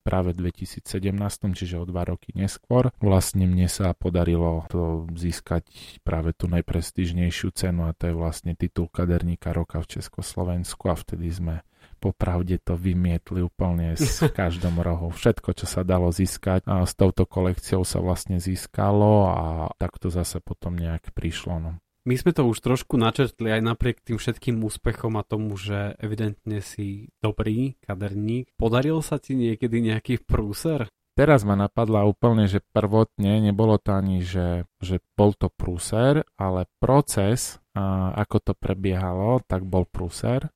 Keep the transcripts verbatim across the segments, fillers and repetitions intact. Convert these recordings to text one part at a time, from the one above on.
Práve v dvetisícsedemnásť, čiže o dva roky neskôr. Vlastne mne sa podarilo to získať práve tú najprestížnejšiu cenu a to je vlastne titul kaderníka roka v Československu a vtedy sme popravde to vymietli úplne z každom rohu. Všetko, čo sa dalo získať a s touto kolekciou sa vlastne získalo a takto zase potom nejak prišlo. No. My sme to už trošku načrtli aj napriek tým všetkým úspechom a tomu, že evidentne si dobrý kaderník. Podaril sa ti niekedy nejaký prúser? Teraz ma napadla úplne, že prvotne nebolo to ani, že, že bol to prúser, ale proces, a ako to prebiehalo, tak bol prúser.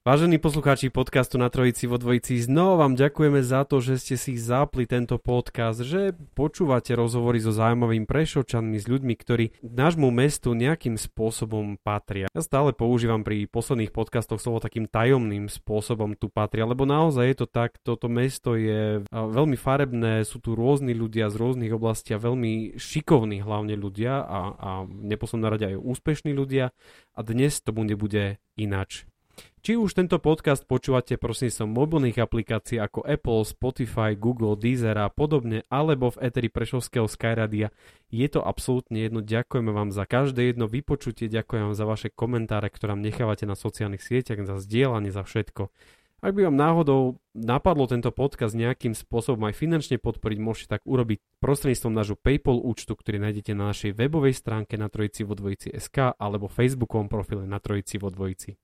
Vážení poslucháči podcastu Na trojici vo dvojici, znova vám ďakujeme za to, že ste si zapli tento podcast, že počúvate rozhovory so zaujímavými Prešovčanmi, s ľuďmi, ktorí nášmu mestu nejakým spôsobom patria. Ja stále používam pri posledných podcastoch slovo takým tajomným spôsobom tu patria, lebo naozaj je to tak, toto mesto je veľmi farebné, sú tu rôzni ľudia z rôznych oblastí a veľmi šikovní hlavne ľudia a, a neposledná rade aj úspešní ľudia a dnes tomu nebude inač. Či už tento podcast počúvate prostredníctvom mobilných aplikácií ako Apple, Spotify, Google, Deezer a podobne, alebo v eteri prešovského Skyradia, je to absolútne jedno. Ďakujeme vám za každé jedno vypočutie, ďakujem vám za vaše komentáre, ktoré nám nechávate na sociálnych sieťach, za zdieľanie, za všetko. Ak by vám náhodou napadlo tento podcast nejakým spôsobom aj finančne podporiť, môžete tak urobiť prostredníctvom nášho PayPal účtu, ktorý nájdete na našej webovej stránke na trojicivodvojici bodka es ká alebo facebookovom profile na trojicivodvojici.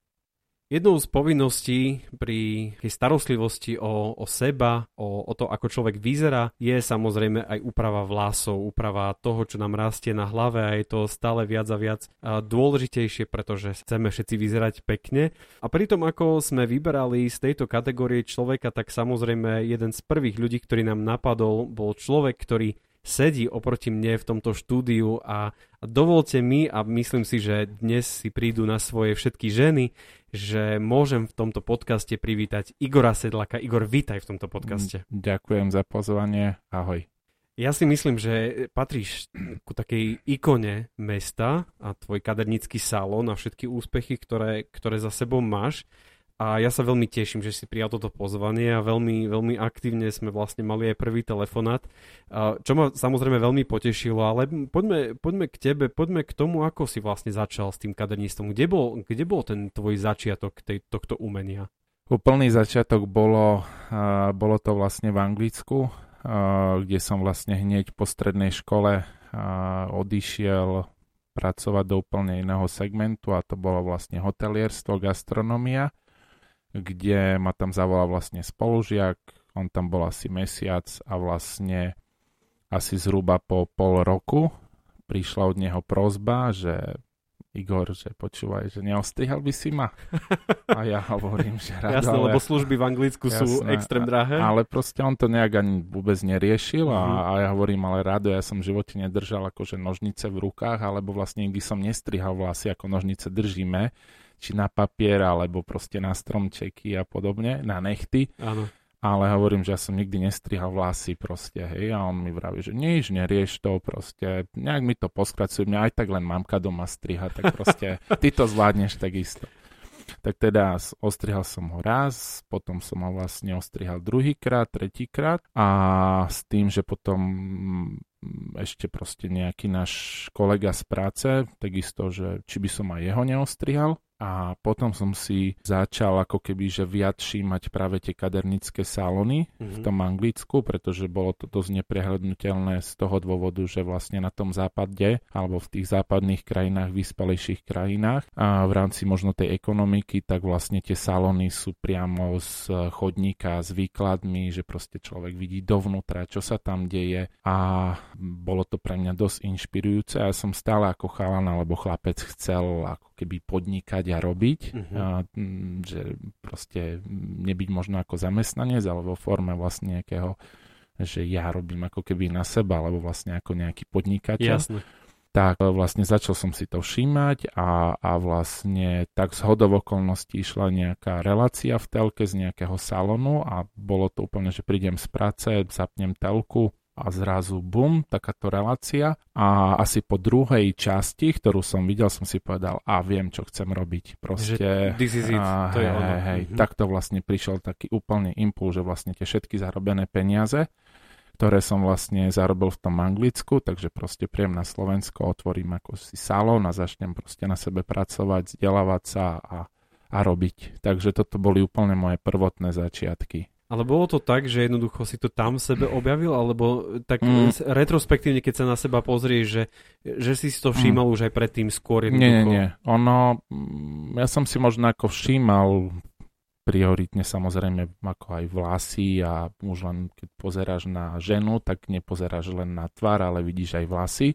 Jednou z povinností pri starostlivosti o, o seba, o, o to, ako človek vyzerá, je samozrejme aj úprava vlasov, úprava toho, čo nám rastie na hlave a je to stále viac a viac dôležitejšie, pretože chceme všetci vyzerať pekne. A pri tom, ako sme vyberali z tejto kategórie človeka, tak samozrejme jeden z prvých ľudí, ktorý nám napadol, bol človek, ktorý sedí oproti mne v tomto štúdiu a dovolte mi, a myslím si, že dnes si prídu na svoje všetky ženy, že môžem v tomto podcaste privítať Igora Sedláka. Igor, vítaj v tomto podcaste. Ďakujem za pozvanie. Ahoj. Ja si myslím, že patríš ku takej ikone mesta a tvoj kadernícky salón a všetky úspechy, ktoré, ktoré za sebou máš. A ja sa veľmi teším, že si prijal toto pozvanie a veľmi, veľmi aktívne sme vlastne mali aj prvý telefonát, čo ma samozrejme veľmi potešilo, ale poďme, poďme k tebe, poďme k tomu, ako si vlastne začal s tým kaderníctvom. Kde bol, kde bol ten tvoj začiatok tej, tohto umenia? Úplný začiatok bolo, bolo to vlastne v Anglicku, kde som vlastne hneď po strednej škole odišiel pracovať do úplne iného segmentu a to bolo vlastne hotelierstvo, gastronomia, kde ma tam zavolal vlastne spolužiak, on tam bol asi mesiac a vlastne asi zhruba po pol roku prišla od neho prosba, že Igor, že počúvaj, že neostrihal by si ma. A ja hovorím, že rado. Jasné, ale lebo služby v Anglicku jasné, sú extrém drahé. Ale proste on to nejak ani vôbec neriešil a, uh-huh. a ja hovorím, ale rado, ja som v živote nedržal akože nožnice v rukách, alebo vlastne nikdy som nestrihal vlasy, ako nožnice držíme, či na papier, alebo proste na stromčeky a podobne, na nechty. Áno. Ale hovorím, že ja som nikdy nestrihal vlasy proste, hej, a on mi vraví, že nič, nerieš to proste, nejak mi to poskracujú, mňa aj tak len mamka doma striha, tak proste ty to zvládneš tak isto. Tak teda ostrihal som ho raz, potom som ho vlastne ostrihal druhýkrát, tretíkrát a s tým, že potom ešte proste nejaký náš kolega z práce, takisto, že či by som aj jeho neostrihal, a potom som si začal ako keby, že viac všímať práve tie kadernícke salóny mm-hmm. v tom Anglicku, pretože bolo to dosť neprehľadnutelné z toho dôvodu, že vlastne na tom západe alebo v tých západných krajinách, vyspalejších krajinách a v rámci možno tej ekonomiky, tak vlastne tie salóny sú priamo z chodníka s výkladmi, že proste človek vidí dovnútra, čo sa tam deje a bolo to pre mňa dosť inšpirujúce a som stále ako chalan alebo chlapec chcel ako keby podnikať a robiť, uh-huh. a, že proste nebyť možno ako zamestnanec, ale vo forme vlastne nejakého, že ja robím ako keby na seba, alebo vlastne ako nejaký podnikateľ. Jasne. Tak vlastne začal som si to všímať a, a vlastne tak zhodou okolností išla nejaká relácia v telke z nejakého salónu a bolo to úplne, že prídem z práce, zapnem telku a zrazu bum, takáto relácia a asi po druhej časti, ktorú som videl, som si povedal a viem, čo chcem robiť. Proste this is it, a, to hej, je ono. Hej, mm-hmm. Takto vlastne prišiel taký úplný impuls, že vlastne tie všetky zarobené peniaze, ktoré som vlastne zarobil v tom Anglicku, takže proste príjem na Slovensko, otvorím ako si salón a začnem proste na sebe pracovať, vzdelávať sa a, a robiť. Takže toto boli úplne moje prvotné začiatky. Ale bolo to tak, že jednoducho si to tam sebe objavil, alebo tak mm. retrospektívne, keď sa na seba pozrieš, že, že si si to všímal mm. už aj predtým skôr jednoducho? Nie, nie, nie. Ono, ja som si možno ako všímal prioritne samozrejme ako aj vlasy a už len keď pozeráš na ženu, tak nepozeráš len na tvár, ale vidíš aj vlasy.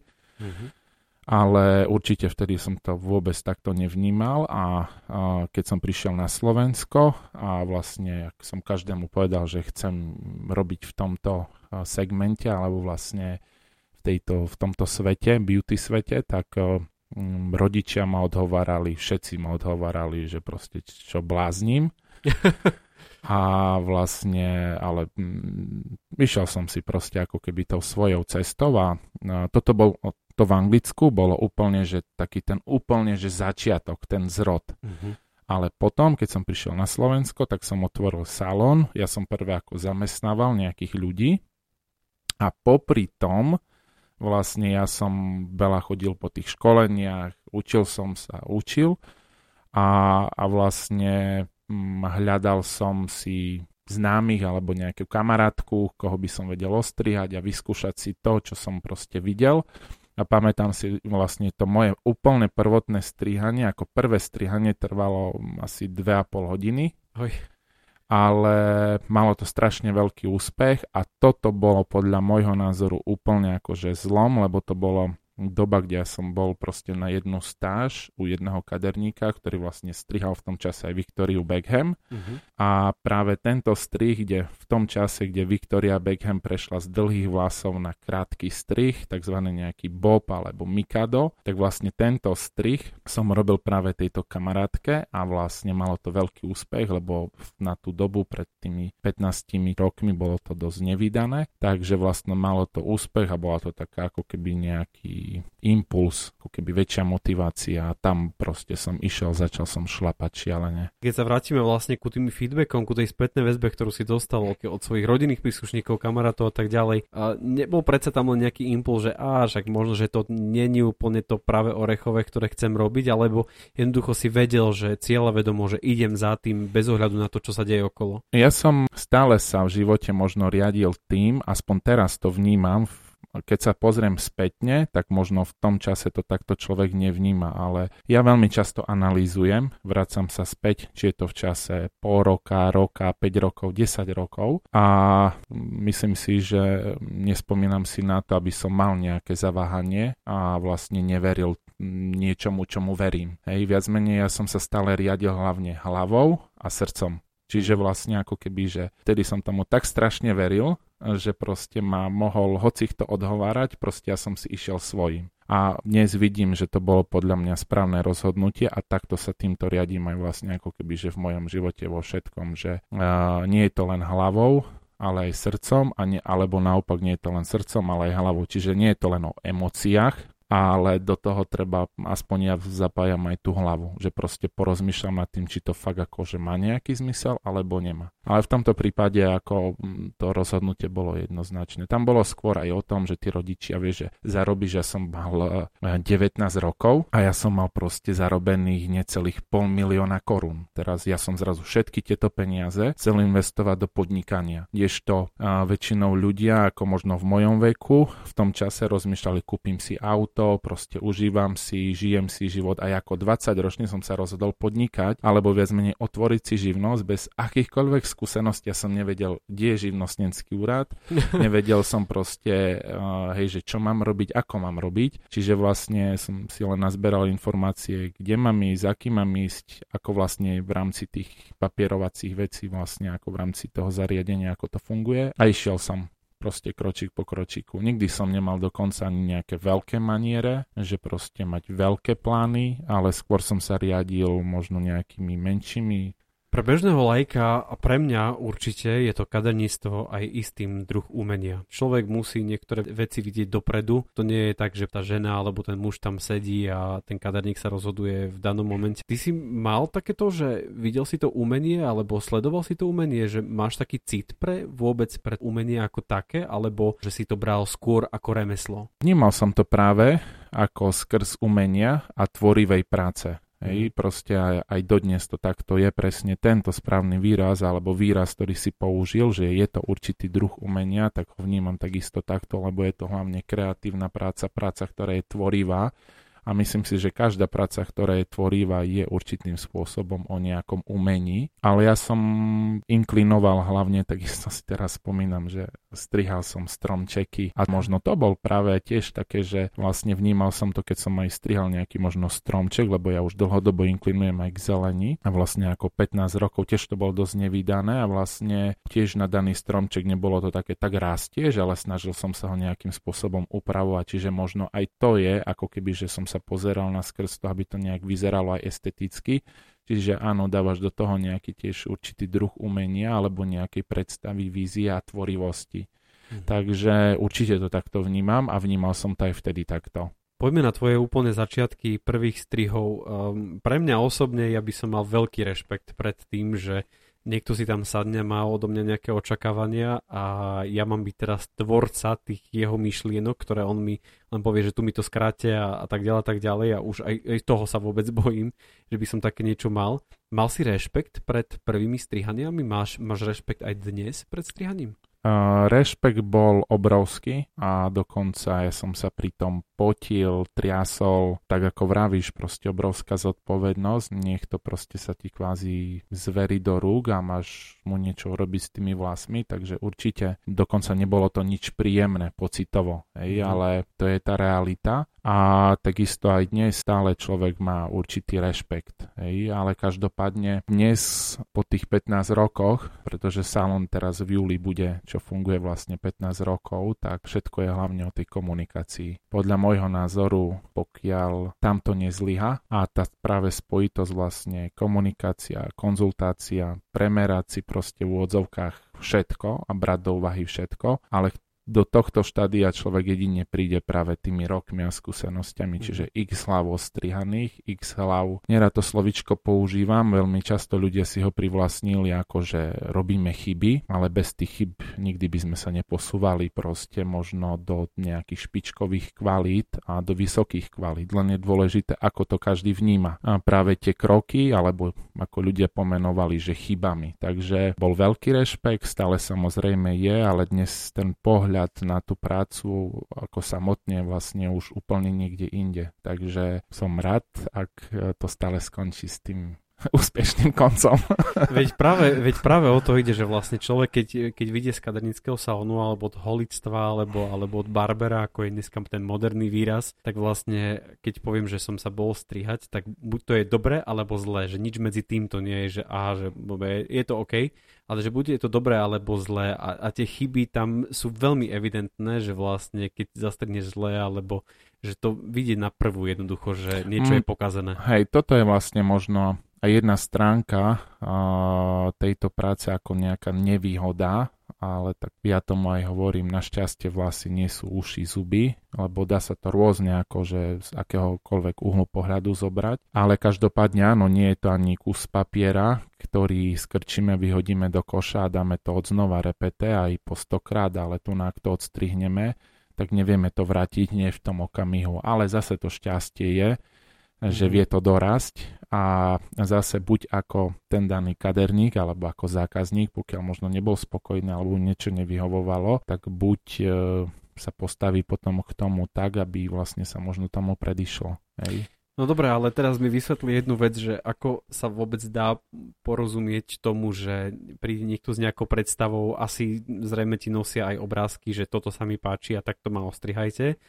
Mm-hmm. Ale určite vtedy som to vôbec takto nevnímal a, a keď som prišiel na Slovensko a vlastne som každému povedal, že chcem robiť v tomto segmente alebo vlastne v, tejto, v tomto svete, beauty svete, tak um, rodičia ma odhovárali, všetci ma odhovárali, že proste čo blázním. A vlastne, ale vyšiel som si proste ako keby tou svojou cestou a, a toto bol... To v Anglicku bolo úplne, že taký ten úplne, že začiatok, ten zrod. Uh-huh. Ale potom, keď som prišiel na Slovensko, tak som otvoril salón. Ja som prvé ako zamestnával nejakých ľudí a popri tom vlastne ja som veľa chodil po tých školeniach, učil som sa, učil a, a vlastne hm, hľadal som si známych alebo nejakú kamarátku, koho by som vedel ostrihať a vyskúšať si to, čo som proste videl. A pamätám si vlastne to moje úplne prvotné strihanie, ako prvé strihanie trvalo asi dve a pol hodiny, Oj. Ale malo to strašne veľký úspech a toto bolo podľa môjho názoru úplne akože zlom, lebo to bolo doba, kde ja som bol proste na jednu stáž u jedného kaderníka, ktorý vlastne strihal v tom čase aj Viktoriu Beckham uh-huh. a práve tento strih, kde v tom čase, kde Viktoria Beckham prešla z dlhých vlasov na krátky strih, takzvaný nejaký bob alebo mikado, tak vlastne tento strih som robil práve tejto kamarátke a vlastne malo to veľký úspech, lebo na tú dobu pred tými pätnástimi rokmi bolo to dosť nevydané, takže vlastne malo to úspech a bola to taká ako keby nejaký impuls, ako keby väčšia motivácia a tam proste som išiel, začal som šlapať šialene. Keď sa vrátime vlastne ku tým feedbackom, ku tej spätnej väzbe, ktorú si dostal od svojich rodinných príslušníkov, kamarátov a tak ďalej, a nebol predsa tam len nejaký impuls, že á, však možno, že to není úplne to práve orechové, ktoré chcem robiť, alebo jednoducho si vedel, že cieľavedomo, že idem za tým bez ohľadu na to, čo sa deje okolo? Ja som stále sa v živote možno riadil tým, aspoň teraz to vnímam. Keď sa pozriem spätne, tak možno v tom čase to takto človek nevníma, ale ja veľmi často analýzujem, vracam sa späť, či je to v čase pol roka, roka, päť rokov, desať rokov a myslím si, že nespomínam si na to, aby som mal nejaké zaváhanie a vlastne neveril niečomu, čomu verím. Hej, viac menej ja som sa stále riadil hlavne hlavou a srdcom. Čiže vlastne ako keby, že vtedy som tomu tak strašne veril, že proste ma mohol hocikto odhovárať, proste ja som si išiel svojím. A dnes vidím, že to bolo podľa mňa správne rozhodnutie a takto sa týmto riadím aj vlastne ako keby, že v mojom živote vo všetkom, že uh, nie je to len hlavou, ale aj srdcom, a nie, alebo naopak nie je to len srdcom, ale aj hlavou. Čiže nie je to len o emóciách, ale do toho treba, aspoň ja zapájam aj tú hlavu, že proste porozmýšľam nad tým, či to fakt akože má nejaký zmysel, alebo nemá. Ale v tomto prípade ako to rozhodnutie bolo jednoznačné. Tam bolo skôr aj o tom, že tí rodičia, vieš, že zarobíš, ja som mal devätnásť rokov a ja som mal proste zarobených necelých pol milióna korún. Teraz ja som zrazu všetky tieto peniaze chcel investovať do podnikania. Kdežto väčšinou ľudia, ako možno v mojom veku, v tom čase rozmýšľali, kúpim si auto, proste užívam si, žijem si život, aj ako dvadsaťročný som sa rozhodol podnikať, alebo viac menej otvoriť si živnosť bez akýchkoľvek skúseností. Ja som nevedel, kde je živnostnícky úrad, nevedel som proste, hej, že čo mám robiť, ako mám robiť, čiže vlastne som si len nazberal informácie, kde mám ísť, aký mám ísť, ako vlastne v rámci tých papierovacích vecí, vlastne ako v rámci toho zariadenia, ako to funguje, a išiel som proste kročík po kročíku. Nikdy som nemal dokonca ani nejaké veľké maniere, že proste mať veľké plány, ale skôr som sa riadil možno nejakými menšími. Pre bežného laika a pre mňa určite je to kaderníctvo aj istým druh umenia. Človek musí niektoré veci vidieť dopredu. To nie je tak, že tá žena alebo ten muž tam sedí a ten kaderník sa rozhoduje v danom momente. Ty si mal takéto, že videl si to umenie alebo sledoval si to umenie, že máš taký cit pre vôbec pre umenie ako také, alebo že si to bral skôr ako remeslo? Vnímal som to práve ako skrz umenia a tvorivej práce. Hej, proste aj, aj dodnes to takto je, presne tento správny výraz alebo výraz, ktorý si použil, že je to určitý druh umenia, tak ho vnímam takisto takto, lebo je to hlavne kreatívna práca, práca, ktorá je tvorivá, a myslím si, že každá práca, ktorá je tvorivá, je určitým spôsobom o nejakom umení, ale ja som inklinoval hlavne, takisto si teraz spomínam, že strihal som stromčeky a možno to bol práve tiež také, že vlastne vnímal som to, keď som aj strihal nejaký možno stromček, lebo ja už dlhodobo inklinujem aj k zelení a vlastne ako pätnásť rokov tiež to bolo dosť nevídané a vlastne tiež na daný stromček nebolo to také tak rástiež, ale snažil som sa ho nejakým spôsobom upravovať, čiže možno aj to je ako keby, že som sa pozeral na skrz to, aby to nejak vyzeralo aj esteticky. Čiže áno, dávaš do toho nejaký tiež určitý druh umenia alebo nejakej predstavy, vízie a tvorivosti. Mm. Takže určite to takto vnímam a vnímal som to aj vtedy takto. Poďme na tvoje úplne začiatky prvých strihov. Um, pre mňa osobne ja by som mal veľký rešpekt pred tým, že niekto si tam sadne, má odo mňa nejaké očakávania a ja mám byť teraz tvorca tých jeho myšlienok, ktoré on mi len povie, že tu mi to skrátia a, a tak ďalej, tak ďalej a už aj, aj toho sa vôbec bojím, že by som také niečo mal. Mal si rešpekt pred prvými strihaniami? Máš, máš rešpekt aj dnes pred strihaním? Uh, rešpekt bol obrovský a dokonca ja som sa pri tom potil, triasol, tak ako vravíš, proste obrovská zodpovednosť, niekto proste sa ti kvázi zveri do rúk a máš mu niečo robiť s tými vlasmi, takže určite dokonca nebolo to nič príjemné pocitovo, hej, mm. ale to je tá realita. A takisto aj dnes stále človek má určitý rešpekt, hej, ale každopádne dnes po tých pätnástich rokoch, pretože salon teraz v júli bude, čo funguje vlastne pätnásť rokov, tak všetko je hlavne o tej komunikácii. Podľa môjho názoru, pokiaľ tamto nezlyha a tá práve spojitosť vlastne komunikácia, konzultácia, premerať si proste v úvodzovkách všetko a brať do úvahy všetko, ale do tohto štádia človek jedine príde práve tými rokmi a skúsenosťami, čiže x hlav ostrihaných, x hlav. Nerad to slovičko používam, veľmi často ľudia si ho privlastnili ako, že robíme chyby, ale bez tých chyb nikdy by sme sa neposúvali proste možno do nejakých špičkových kvalít a do vysokých kvalít. Len je dôležité, ako to každý vníma. A práve tie kroky, alebo ako ľudia pomenovali, že chybami. Takže bol veľký rešpekt, stále samozrejme je, ale dnes ten pohľad na tú prácu ako samotne vlastne už úplne niekde inde. Takže som rád, ak to stále skončí s tým úspešným koncom. Veď práve, veď práve o to ide, že vlastne človek, keď, keď vyjde z kadernického salónu alebo od holictva, alebo, alebo od barbera, ako je dneska ten moderný výraz, tak vlastne, keď poviem, že som sa bol strihať, tak buď to je dobre, alebo zlé, že nič medzi tým to nie je, že aha, že je to OK, ale že buď je to dobré, alebo zlé a, a tie chyby tam sú veľmi evidentné, že vlastne, keď zastrihneš zlé, alebo že to vidieť na prvú jednoducho, že niečo mm, je pokazené. Hej, toto je vlastne možno a jedna stránka uh, tejto práce ako nejaká nevýhoda, ale tak ja tomu aj hovorím, našťastie vlasy nie sú uši, zuby, lebo dá sa to rôzne akože z akéhokoľvek uhlu pohľadu zobrať. Ale každopádne áno, nie je to ani kus papiera, ktorý skrčíme, vyhodíme do koša a dáme to odznova repete aj po stokrát, ale tu na to odstrihneme, tak nevieme to vrátiť, nie v tom okamihu. Ale zase to šťastie je, že vie to dorasť a zase buď ako ten daný kaderník alebo ako zákazník, pokiaľ možno nebol spokojný alebo niečo nevyhovovalo, tak buď e, sa postaví potom k tomu tak, aby vlastne sa možno tomu predišlo. Hej. No dobré, ale teraz mi vysvetli jednu vec, že ako sa vôbec dá porozumieť tomu, že príde niekto s nejakou predstavou, asi zrejme ti nosia aj obrázky, že toto sa mi páči a takto ma ostrihajte.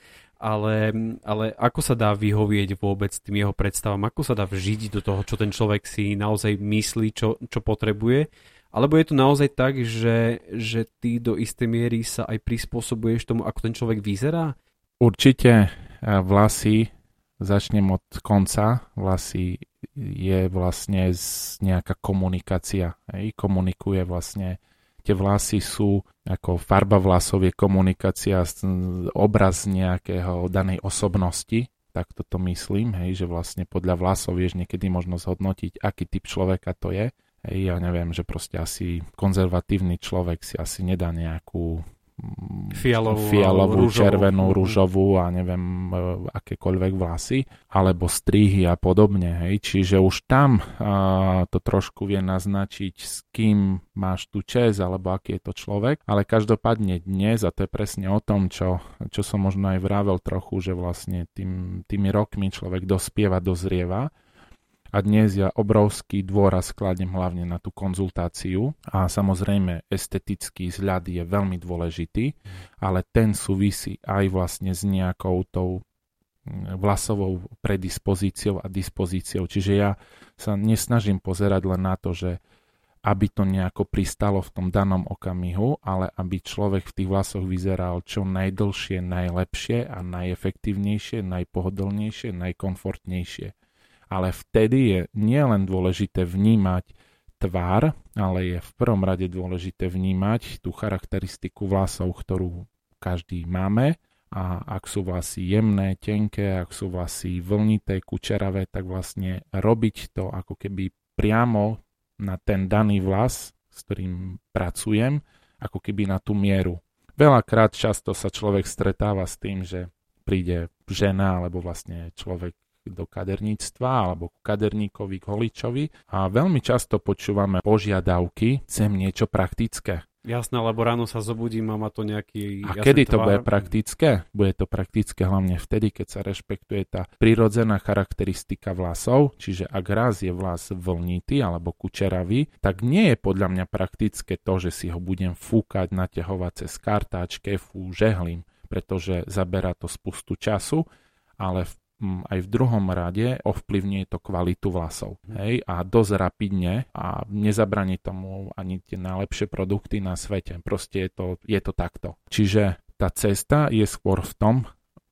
Ale, ale ako sa dá vyhovieť vôbec tým jeho predstavám? Ako sa dá vžiť do toho, čo ten človek si naozaj myslí, čo, čo potrebuje? Alebo je to naozaj tak, že, že ty do istej miery sa aj prispôsobuješ tomu, ako ten človek vyzerá? Určite vlasy, začnem od konca, vlasy je vlastne nejaká komunikácia. Hej? Komunikuje vlastne. Tie vlasy sú, ako farba vlasov je komunikácia, obraz nejakého danej osobnosti, tak toto myslím, hej, že vlastne podľa vlasov vieš niekedy možno zhodnotiť, aký typ človeka to je. Hej, ja neviem, že proste asi konzervatívny človek si asi nedá nejakú fialovú, fialovú rúžovú, červenú, rúžovú a neviem akékoľvek vlasy, alebo strihy a podobne. Hej. Čiže už tam uh, to trošku vie naznačiť, s kým máš tú česť, alebo aký je to človek. Ale každopádne dnes, a to je presne o tom, čo, čo som možno aj vravel trochu, že vlastne tým, tými rokmi človek dospieva, dozrieva. A dnes ja obrovský dôraz kladiem hlavne na tú konzultáciu a samozrejme estetický vzhľad je veľmi dôležitý, ale ten súvisí aj vlastne s nejakou tou vlasovou predispozíciou a dispozíciou. Čiže ja sa nesnažím pozerať len na to, že aby to nejako pristalo v tom danom okamihu, ale aby človek v tých vlasoch vyzeral čo najdlšie, najlepšie a najefektívnejšie, najpohodlnejšie, najkomfortnejšie. Ale vtedy je nielen dôležité vnímať tvár, ale je v prvom rade dôležité vnímať tú charakteristiku vlasov, ktorú každý máme. A ak sú vlasy jemné, tenké, ak sú vlasy vlnité, kučeravé, tak vlastne robiť to ako keby priamo na ten daný vlas, s ktorým pracujem, ako keby na tú mieru. Veľakrát často sa človek stretáva s tým, že príde žena alebo vlastne človek do kaderníctva alebo k kaderníkovi, k holičovi a veľmi často počúvame požiadavky, chcem niečo praktické. Jasné, lebo ráno sa zobudím a má to nejaký... A kedy to tvár? Bude praktické? Bude to praktické hlavne vtedy, keď sa rešpektuje tá prirodzená charakteristika vlasov, čiže ak raz je vlas vlnitý alebo kučeravý, tak nie je podľa mňa praktické to, že si ho budem fúkať, naťahovať cez kartáčke, fú, žehlím, pretože zabera to spustu času, ale v aj v druhom rade ovplyvňuje to kvalitu vlasov. Hej? A dosť rapidne a nezabraní tomu ani tie najlepšie produkty na svete. Proste je to, je to takto. Čiže tá cesta je skôr v tom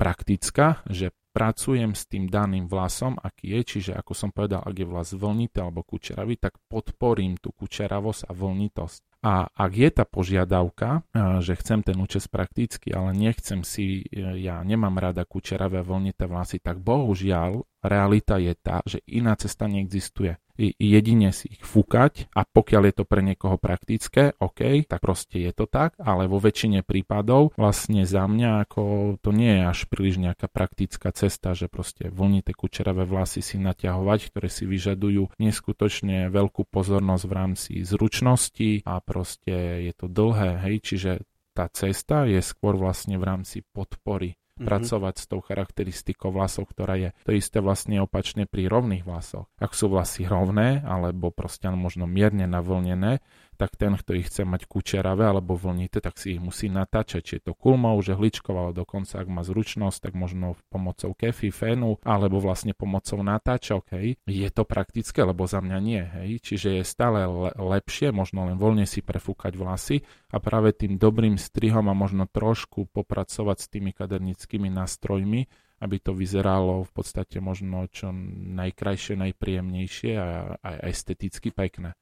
praktická, že pracujem s tým daným vlasom, aký je, čiže ako som povedal, ak je vlas vlnitý alebo kučeravý, tak podporím tú kučeravosť a vlnitosť. A ak je tá požiadavka, že chcem ten účes prakticky, ale nechcem si, ja nemám rada kučeravé a vlnité vlasy, tak bohužiaľ realita je tá, že iná cesta neexistuje. I jedine si ich fúkať a pokiaľ je to pre niekoho praktické, ok, tak proste je to tak, ale vo väčšine prípadov vlastne za mňa ako to nie je až príliš nejaká praktická cesta, že proste vlnité kučeravé vlasy si naťahovať, ktoré si vyžadujú neskutočne veľkú pozornosť v rámci zručnosti a proste je to dlhé, hej, čiže tá cesta je skôr vlastne v rámci podpory pracovať s tou charakteristikou vlasov, ktorá je to isté vlastne opačne pri rovných vlasoch. Ak sú vlasy rovné, alebo proste možno mierne navlnené, tak ten, kto ich chce mať kučeravé alebo vlnité, tak si ich musí natáčať. Či je to kulmou, žehličkou, alebo dokonca ak má zručnosť, tak možno pomocou kefy, fénu, alebo vlastne pomocou natáčok. Hej. Je to praktické, lebo za mňa nie. Hej. Čiže je stále le- lepšie, možno len voľne si prefúkať vlasy a práve tým dobrým strihom a možno trošku popracovať s tými kadernickými nástrojmi, aby to vyzeralo v podstate možno čo najkrajšie, najpríjemnejšie a aj esteticky pekné.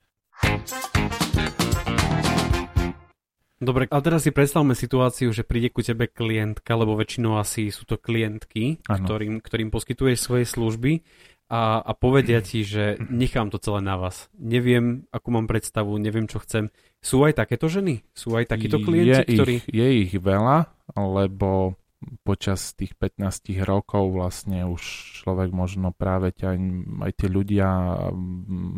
Dobre, a teraz si predstavme situáciu, že príde ku tebe klientka, lebo väčšinou asi sú to klientky, ktorým, ktorým poskytuješ svoje služby a, a povedia ti, že nechám to celé na vás. Neviem, akú mám predstavu, neviem, čo chcem. Sú aj takéto ženy? Sú aj takíto klienti, je ktorí... Ich, je ich veľa, lebo počas tých pätnástich rokov vlastne už človek možno práve ťa, aj tie ľudia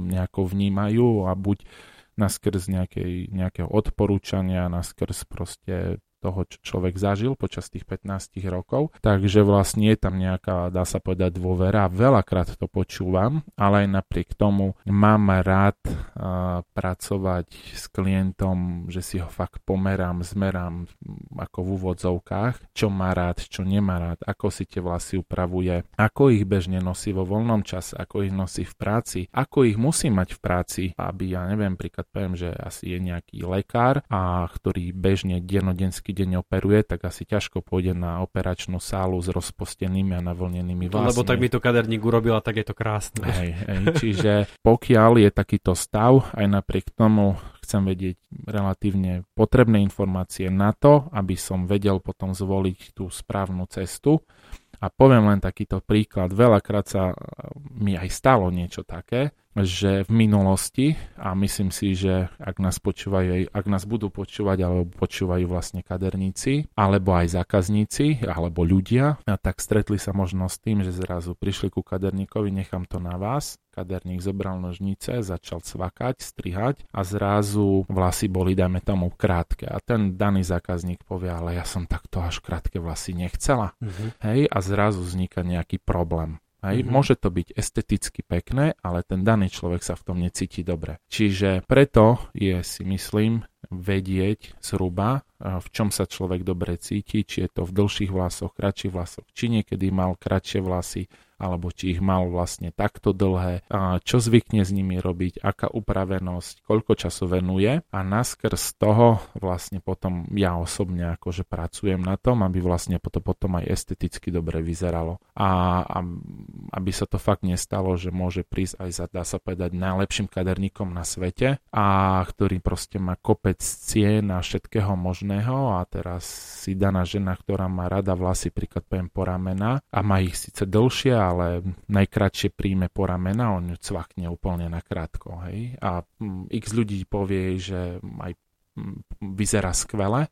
nejako vnímajú a buď naskrz nejakej, nejakého odporúčania, naskrz proste toho, čo človek zažil počas tých pätnástich rokov. Takže vlastne je tam nejaká, dá sa povedať, dôvera. Veľakrát to počúvam, ale aj napriek tomu mám rád uh, pracovať s klientom, že si ho fakt pomerám, zmerám ako v úvodzovkách, čo má rád, čo nemá rád, ako si tie vlasy upravuje, ako ich bežne nosí vo voľnom čase, ako ich nosí v práci, ako ich musí mať v práci, aby, ja neviem, príklad poviem, že asi je nejaký lekár, a ktorý bežne dennodenský deň operuje, tak asi ťažko pôjde na operačnú sálu s rozpostenými a navlnenými vlásmi. Lebo tak by to kaderník urobil a tak je to krásne. Hej, hej, čiže pokiaľ je takýto stav, aj napriek tomu chcem vedieť relatívne potrebné informácie na to, aby som vedel potom zvoliť tú správnu cestu. A poviem len takýto príklad, veľakrát sa mi aj stalo niečo také, že v minulosti, a myslím si, že ak nás počúvajú, ak nás budú počúvať, alebo počúvajú vlastne kaderníci, alebo aj zákazníci, alebo ľudia, tak stretli sa možno s tým, že zrazu prišli ku kaderníkovi, nechám to na vás. Kaderník zobral nožnice, začal cvakať, strihať a zrazu vlasy boli, dajme tomu, krátke. A ten daný zákazník povie, ale ja som takto až krátke vlasy nechcela. Uh-huh. Hej, a zrazu vzniká nejaký problém. Hej, mm-hmm. Môže to byť esteticky pekné, ale ten daný človek sa v tom necíti dobre. Čiže preto je, si myslím, vedieť zhruba, v čom sa človek dobre cíti, či je to v dlhších vlasoch, kratších vlasoch, či niekedy mal kratšie vlasy, alebo či ich mal vlastne takto dlhé, čo zvykne s nimi robiť, aká upravenosť, koľko času venuje, a naskrz toho vlastne potom ja osobne akože pracujem na tom, aby vlastne to potom aj esteticky dobre vyzeralo. A aby sa to fakt nestalo, že môže prísť aj za, dá sa povedať, najlepším kaderníkom na svete, a ktorý proste má kopec cien a všetkého možného, a teraz si daná žena, ktorá má rada vlasy, príklad poviem, po ramena, a má ich síce dlhšie, a ale najkratšie príjme po ramena, on ju cvakne úplne nakrátko. Hej? A x ľudí povie, že aj vyzerá skvele,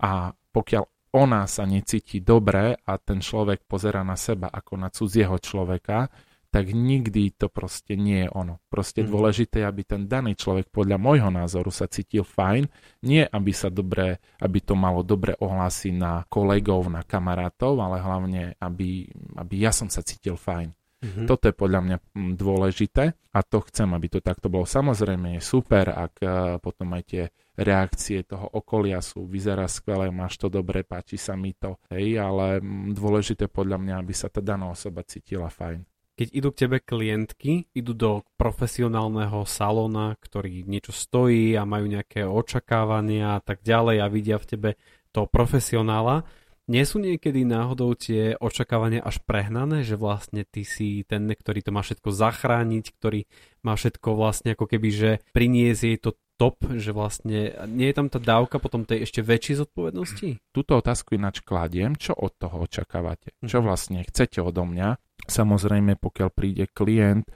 a pokiaľ ona sa necíti dobre a ten človek pozerá na seba ako na cudzieho človeka, tak nikdy to proste nie je ono. Proste mm. dôležité, aby ten daný človek podľa môjho názoru sa cítil fajn, nie aby sa dobre, aby to malo dobré ohlasy na kolegov, na kamarátov, ale hlavne, aby, aby ja som sa cítil fajn. Mm-hmm. Toto je podľa mňa dôležité a to chcem, aby to takto bolo. Samozrejme je super, ak potom aj tie reakcie toho okolia sú, vyzerá skvelé, máš to dobre, páči sa mi to, hej, ale dôležité podľa mňa, aby sa tá daná osoba cítila fajn. Keď idú k tebe klientky, idú do profesionálneho salóna, ktorý niečo stojí a majú nejaké očakávania a tak ďalej a vidia v tebe toho profesionála, nie sú niekedy náhodou tie očakávania až prehnané, že vlastne ty si ten, ktorý to má všetko zachrániť, ktorý má všetko vlastne ako keby, že priniesť jej to top, že vlastne nie je tam tá dávka potom tej ešte väčšej zodpovednosti? Túto otázku ináč kladiem, čo od toho očakávate? Čo vlastne chcete odo mňa? Samozrejme, pokiaľ príde klient,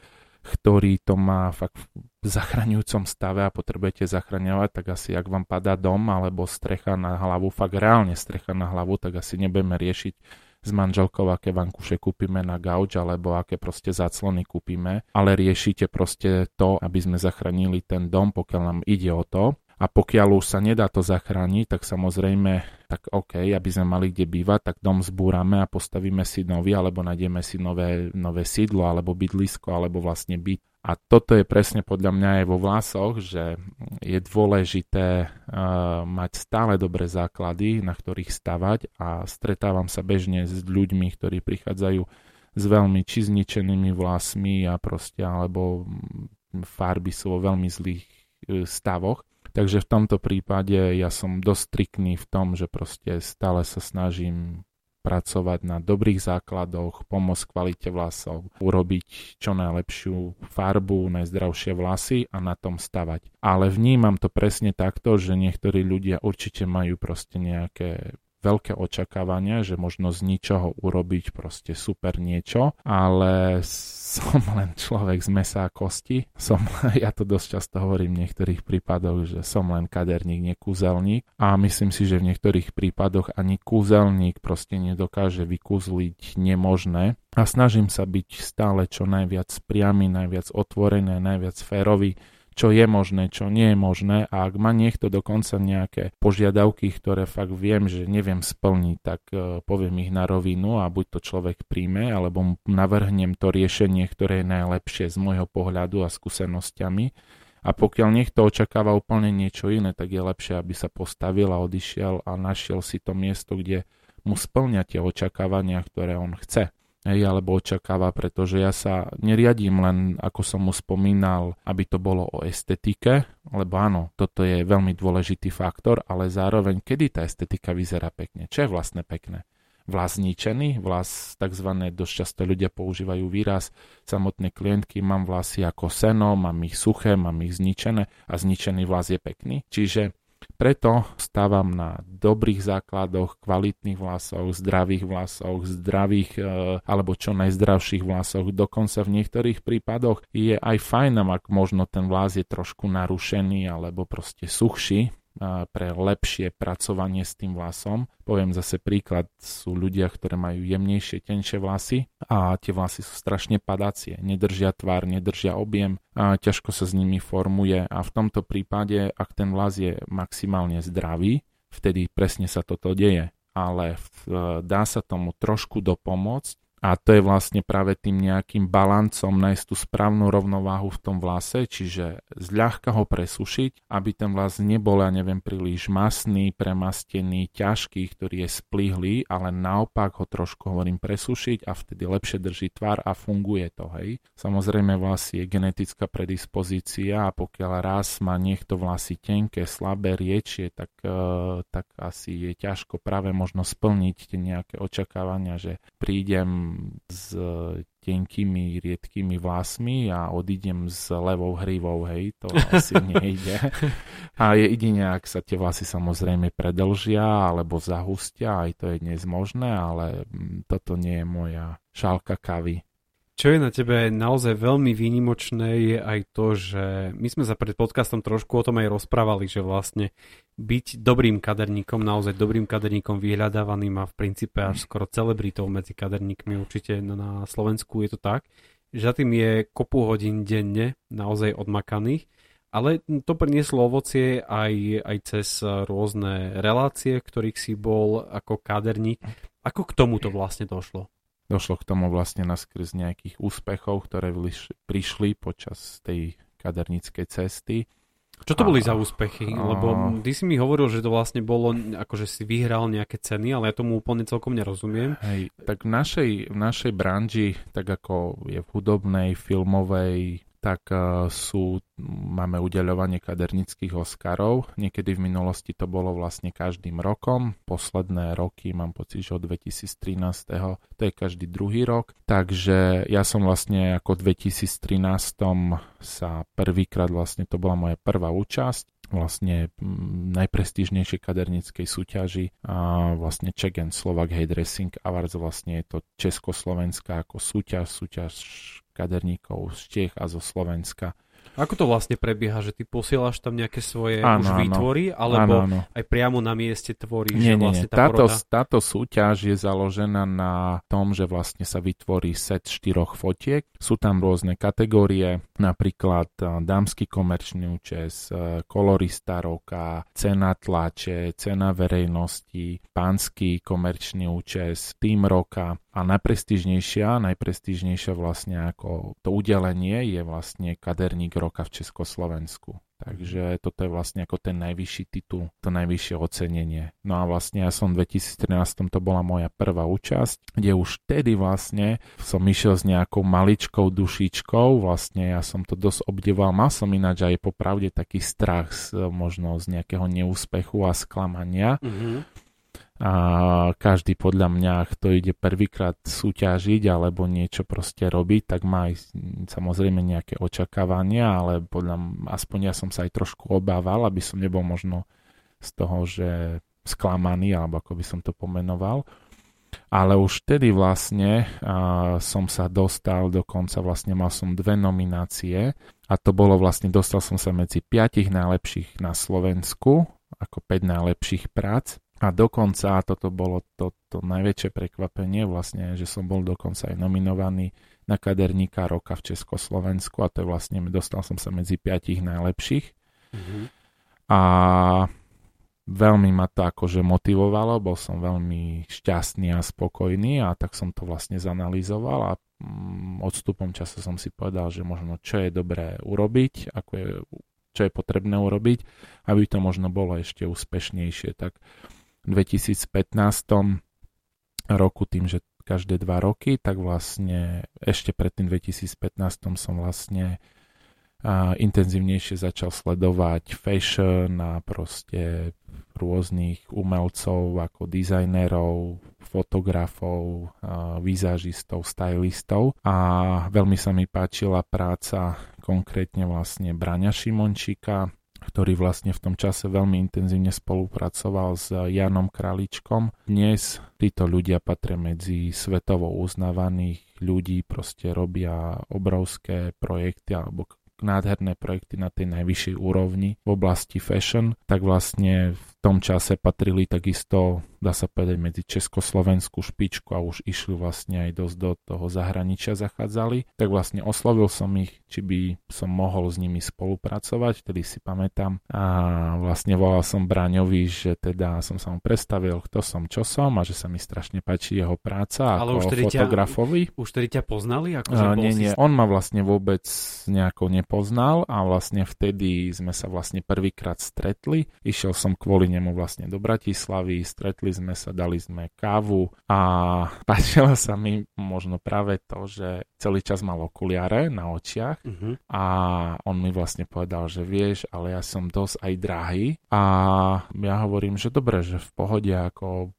ktorý to má fakt v zachraňujúcom stave a potrebujete zachraňovať, tak asi ak vám padá dom alebo strecha na hlavu, fakt reálne strecha na hlavu, tak asi nebudeme riešiť s manželkou, aké vankuše kúpime na gauč alebo aké proste záclony kúpime, ale riešite proste to, aby sme zachránili ten dom, pokiaľ nám ide o to. A pokiaľ už sa nedá to zachrániť, tak samozrejme, tak OK, aby sme mali kde bývať, tak dom zbúrame a postavíme si nový, alebo nájdeme si nové, nové sídlo, alebo bydlisko, alebo vlastne byt. A toto je presne podľa mňa aj vo vlasoch, že je dôležité uh, mať stále dobré základy, na ktorých stavať, a stretávam sa bežne s ľuďmi, ktorí prichádzajú s veľmi či zničenými vlasmi a proste, alebo farby sú vo veľmi zlých uh, stavoch. Takže v tomto prípade ja som dosť striktný v tom, že proste stále sa snažím pracovať na dobrých základoch, pomôcť kvalite vlasov, urobiť čo najlepšiu farbu, najzdravšie vlasy a na tom stavať. Ale vnímam to presne takto, že niektorí ľudia určite majú proste nejaké veľké očakávania, že možno z ničoho urobiť proste super niečo, ale som len človek z mesa a kosti. Som, ja to dosť často hovorím v niektorých prípadoch, že som len kaderník, nie kúzelník, a myslím si, že v niektorých prípadoch ani kúzelník proste nedokáže vykúzliť nemožné. A snažím sa byť stále čo najviac priamy, najviac otvorený, najviac férový, čo je možné, čo nie je možné, a ak má niekto dokonca nejaké požiadavky, ktoré fakt viem, že neviem splniť, tak poviem ich na rovinu a buď to človek príjme, alebo navrhnem to riešenie, ktoré je najlepšie z môjho pohľadu a skúsenosťami. A pokiaľ niekto očakáva úplne niečo iné, tak je lepšie, aby sa postavil a odišiel a našiel si to miesto, kde mu spĺňa tie očakávania, ktoré on chce. Alebo očakáva, pretože ja sa neriadím len, ako som mu spomínal, aby to bolo o estetike, lebo áno, toto je veľmi dôležitý faktor, ale zároveň, kedy tá estetika vyzerá pekne, čo je vlastne pekné. Vlas zničený, vlas takzvané, dosť často ľudia používajú výraz, samotné klientky, mám vlasy ako seno, mám ich suché, mám ich zničené, a zničený vlas je pekný, čiže preto stávam na dobrých základoch, kvalitných vlasoch, zdravých vlasoch, zdravých alebo čo najzdravších vlasoch. Dokonca v niektorých prípadoch je aj fajn, ak možno ten vlas je trošku narušený alebo proste suchší, pre lepšie pracovanie s tým vlasom. Poviem zase príklad, sú ľudia, ktorí majú jemnejšie, tenšie vlasy a tie vlasy sú strašne padacie, nedržia tvár, nedržia objem a ťažko sa s nimi formuje, a v tomto prípade, ak ten vlas je maximálne zdravý, vtedy presne sa toto deje, ale dá sa tomu trošku dopomôcť. A to je vlastne práve tým nejakým balancom nájsť tú správnu rovnováhu v tom vlase, čiže zľahka ho presušiť, aby ten vlas nebol, ja neviem, príliš masný, premastený, ťažký, ktorý je splihlý, ale naopak ho trošku, hovorím, presušiť, a vtedy lepšie drží tvár a funguje to, hej. Samozrejme, vlas je genetická predispozícia, a pokiaľ raz má niekto vlasy tenké, slabé, riečie, tak, uh, tak asi je ťažko práve možno splniť tie nejaké očakávania, že prídem s tenkými, riedkými vlasmi a odídem s levou hrivou, hej, to asi nejde. A jedine, ak sa tie vlasy samozrejme predlžia alebo zahustia, aj to je dnes možné, ale toto nie je moja šálka kávy. Čo je na tebe naozaj veľmi výnimočné, je aj to, že my sme sa pred podcastom trošku o tom aj rozprávali, že vlastne byť dobrým kaderníkom, naozaj dobrým kaderníkom vyhľadávaným a v princípe až skoro celebritou medzi kaderníkmi, určite na Slovensku je to tak, že za tým je kopu hodín denne naozaj odmakaných, ale to prinieslo ovocie aj, aj cez rôzne relácie, ktorých si bol ako kaderník. Ako k tomuto vlastne došlo? Došlo k tomu vlastne naskrz nejakých úspechov, ktoré prišli počas tej kaderníckej cesty. Čo to a, boli za úspechy? A... Lebo ty si mi hovoril, že to vlastne bolo, akože si vyhral nejaké ceny, ale ja tomu úplne celkom nerozumiem. Hej, tak v našej, v našej branži, tak ako je v hudobnej, filmovej, tak sú, máme udeľovanie kadernických Oscarov. Niekedy v minulosti to bolo vlastne každým rokom. Posledné roky, mám pocit, že od dvetisíctrinásť. To je každý druhý rok. Takže ja som vlastne ako dvetisíctrinásť sa prvýkrát, vlastne to bola moja prvá účasť vlastne najprestížnejšej kaderníckej súťaži, a vlastne Czech and Slovak Hairdressing Awards, vlastne je to československá ako súťaž, súťaž kaderníkov z Čech a zo Slovenska. Ako to vlastne prebieha, že ty posielaš tam nejaké svoje áno, už výtvory, áno, alebo áno, áno. aj priamo na mieste tvoríš? Nie, nie, vlastne nie. Tá táto, poroda... táto súťaž je založená na tom, že vlastne sa vytvorí set štyroch fotiek. Sú tam rôzne kategórie, napríklad dámsky komerčný účes, kolorista roka, cena tlače, cena verejnosti, pánsky komerčný účes, tým roka. A najprestížnejšia, najprestížnejšia vlastne ako to udelenie je vlastne kaderník roka v Československu. Takže toto je vlastne ako ten najvyšší titul, to najvyššie ocenenie. No a vlastne ja som v dvetisíctrinásť, to bola moja prvá účasť, kde už vtedy vlastne som išiel s nejakou maličkou dušičkou, vlastne ja som to dosť obdivoval, mal som ináč aj popravde taký strach z, možno z nejakého neúspechu a sklamania. Mm-hmm. a každý podľa mňa, kto ide prvýkrát súťažiť alebo niečo proste robiť, tak má aj samozrejme nejaké očakávania, ale podľa mňa, aspoň ja som sa aj trošku obával, aby som nebol možno z toho, že sklamaný, alebo ako by som to pomenoval. Ale už vtedy vlastne a, som sa dostal dokonca, vlastne mal som dve nominácie a to bolo vlastne, dostal som sa medzi piatich najlepších na Slovensku, ako päť najlepších prác a dokonca, a toto bolo to, to najväčšie prekvapenie vlastne, že som bol dokonca aj nominovaný na kaderníka roka v Československu a to je vlastne, dostal som sa medzi piatich najlepších. Mm-hmm. A veľmi ma to akože motivovalo, bol som veľmi šťastný a spokojný a tak som to vlastne zanalýzoval a odstupom času som si povedal, že možno čo je dobré urobiť, ako je, čo je potrebné urobiť, aby to možno bolo ešte úspešnejšie. Tak v dvetisícpätnástom roku, tým, že každé dva roky, tak vlastne ešte pred tým dvetisícpätnástom som vlastne a intenzívnejšie začal sledovať fashion a proste rôznych umelcov ako dizajnerov, fotografov, vizážistov, stylistov a veľmi sa mi páčila práca konkrétne vlastne Braňa Šimončíka, ktorý vlastne v tom čase veľmi intenzívne spolupracoval s Janom Králičkom. Dnes títo ľudia patria medzi svetovo uznávaných ľudí, proste robia obrovské projekty alebo nádherné projekty na tej najvyššej úrovni v oblasti fashion, tak vlastne v tom čase patrili takisto, dá sa povedať, medzi československú špičku a už išli vlastne aj dosť do toho zahraničia zachádzali. Tak vlastne oslovil som ich, či by som mohol s nimi spolupracovať, vtedy si pamätám a vlastne volal som Braňovi, že teda som sa mu predstavil, kto som, čo som a že sa mi strašne páči jeho práca ako fotografovi. Už tedy ťa poznali? Akože nie, nie, on ma vlastne vôbec nejako nepoznal a vlastne vtedy sme sa vlastne prvýkrát stretli. Išiel som kvôli nemu vlastne do Bratislavy, stretli sme sa, dali sme kávu a páčilo sa mi možno práve to, že celý čas mal okuliare na očiach uh-huh. a on mi vlastne povedal, že vieš, ale ja som dosť aj drahý a ja hovorím, že dobre, že v pohode ako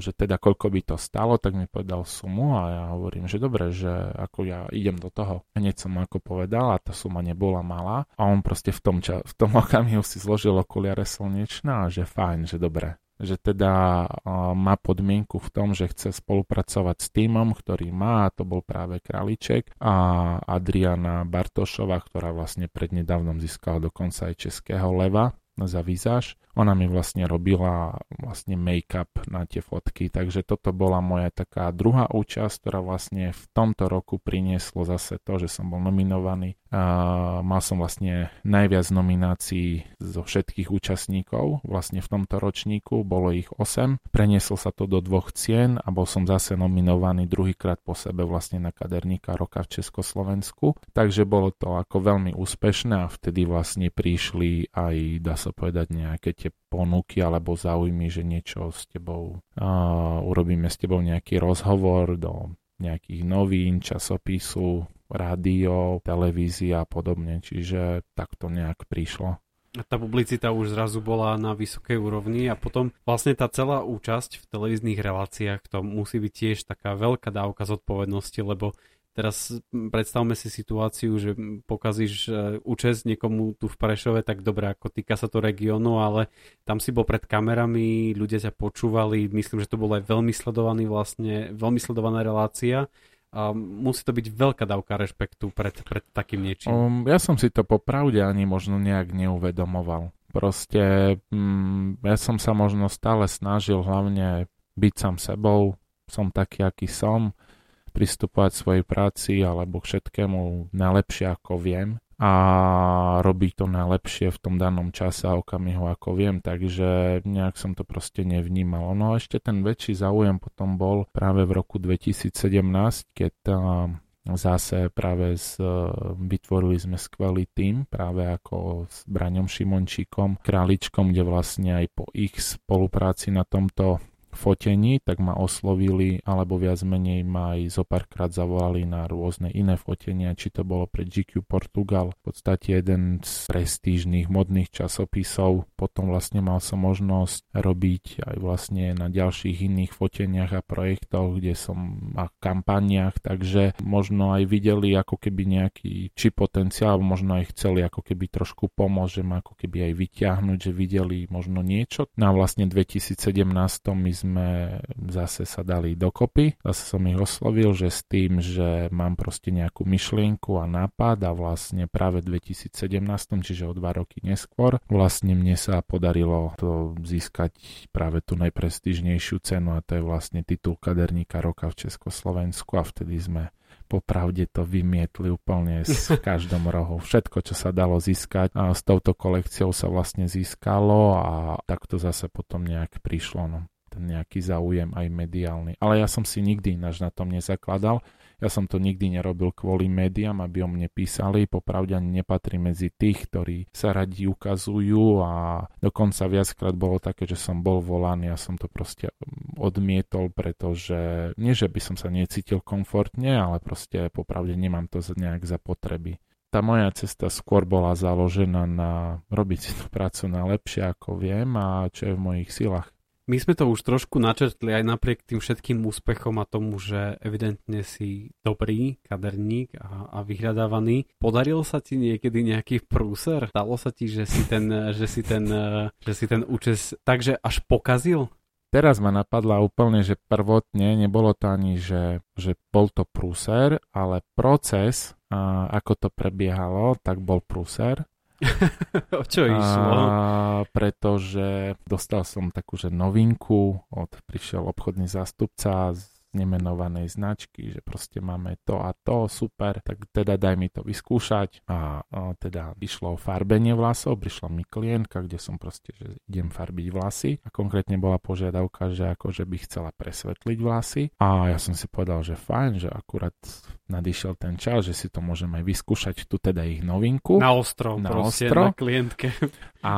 že teda koľko by to stalo, tak mi povedal sumu a ja hovorím, že dobre, že ako ja idem do toho. Hneď som mu ako povedal a tá suma nebola malá a on proste v tom, ča- v tom okamihu si zložil okuliare slnečná a že fajn, že dobre. Že teda uh, má podmienku v tom, že chce spolupracovať s týmom, ktorý má, a to bol práve Králiček a Adriana Bartošová, ktorá vlastne prednedávnom získala dokonca aj Českého leva za vizáž. Ona mi vlastne robila vlastne make-up na tie fotky, takže toto bola moja taká druhá účasť, ktorá vlastne v tomto roku prinieslo zase to, že som bol nominovaný. Uh, mal som vlastne najviac nominácií zo všetkých účastníkov vlastne v tomto ročníku, bolo ich osem. Prenieslo sa to do dvoch cien a bol som zase nominovaný druhýkrát po sebe vlastne na kaderníka roka v Československu. Takže bolo to ako veľmi úspešné a vtedy vlastne prišli aj, dá sa povedať, nejaké tie ponuky alebo záujmy, že niečo s tebou, uh, urobíme s tebou nejaký rozhovor do nejakých novín, časopisu, rádio, televízia a podobne, čiže takto nejak prišlo. Tá publicita už zrazu bola na vysokej úrovni a potom vlastne tá celá účasť v televíznych reláciách, to musí byť tiež taká veľká dávka zodpovednosti, lebo teraz predstavme si situáciu, že pokazíš účasť niekomu tu v Prešove, tak dobre, ako týka sa to regiónu, ale tam si bol pred kamerami, ľudia ťa počúvali, myslím, že to bola aj veľmi sledovaný vlastne, veľmi sledovaná relácia. A musí to byť veľká dávka rešpektu pred, pred takým niečím. Um, ja som si to popravde ani možno nejak neuvedomoval. Proste mm, ja som sa možno stále snažil hlavne byť sám sebou, som taký, aký som, pristupovať svojej práci alebo všetkému najlepšie, ako viem a robiť to najlepšie v tom danom čase a okamihu, ako viem, takže nejak som to proste nevnímal. No a ešte ten väčší záujem potom bol práve v roku dvetisícsedemnásť, keď zase práve z, vytvorili sme skvelý tím, práve ako s Braňom Šimončíkom, Králičkom, kde vlastne aj po ich spolupráci na tomto fotení, tak ma oslovili, alebo viac menej ma aj zo párkrát zavolali na rôzne iné fotenia, či to bolo pre G Q Portugal, v podstate jeden z prestížnych modných časopisov. Potom vlastne mal som možnosť robiť aj vlastne na ďalších iných foteniach a projektoch, kde som a kampaniách, takže možno aj videli ako keby nejaký či potenciál, možno aj chceli ako keby trošku pomôcť, že ma ako keby aj vyťahnuť, že videli možno niečo. Na vlastne dvetisícsedemnásť my sme zase sa dali dokopy. Zase som ich oslovil, že s tým, že mám proste nejakú myšlienku a nápad a vlastne práve v dvetisícsedemnásť, čiže o dva roky neskôr, vlastne mne sa podarilo to získať práve tú najprestížnejšiu cenu a to je vlastne titul kaderníka roka v Československu a vtedy sme popravde to vymietli úplne z každom rohu. Všetko, čo sa dalo získať a s touto kolekciou sa vlastne získalo a takto zase potom nejak prišlo no. nejaký záujem aj mediálny. Ale ja som si nikdy ináč na tom nezakladal. Ja som to nikdy nerobil kvôli médiám, aby o mne písali. Popravde ani nepatrí medzi tých, ktorí sa radi ukazujú a dokonca viackrát bolo také, že som bol volaný a som to proste odmietol, pretože nie, že by som sa necítil komfortne, ale proste popravde nemám to nejak za potreby. Tá moja cesta skôr bola založená na robiť si tú prácu na lepšie, ako viem a čo je v mojich silách. My sme to už trošku načrtli aj napriek tým všetkým úspechom a tomu, že evidentne si dobrý kaderník a, a vyhľadávaný. Podaril sa ti niekedy nejaký prúser? Stalo sa ti, že si ten, že si ten, že si ten účes takže až pokazil? Teraz ma napadla úplne, že prvotne nebolo to ani, že, že bol to prúser, ale proces, a ako to prebiehalo, tak bol prúser. O čo išlo? A, pretože dostal som takúže novinku, od prišiel obchodný zástupca z nemenovanej značky, že proste máme to a to, super, tak teda daj mi to vyskúšať a, a teda išlo o farbenie vlasov, prišla mi klientka, kde som proste, že idem farbiť vlasy a konkrétne bola požiadavka, že akože by chcela presvetliť vlasy a ja som si povedal, že fajn, že akurát nadišiel ten čas, že si to môžeme aj vyskúšať tu teda ich novinku. Na ostro, na proste, ostro. Na klientke. A,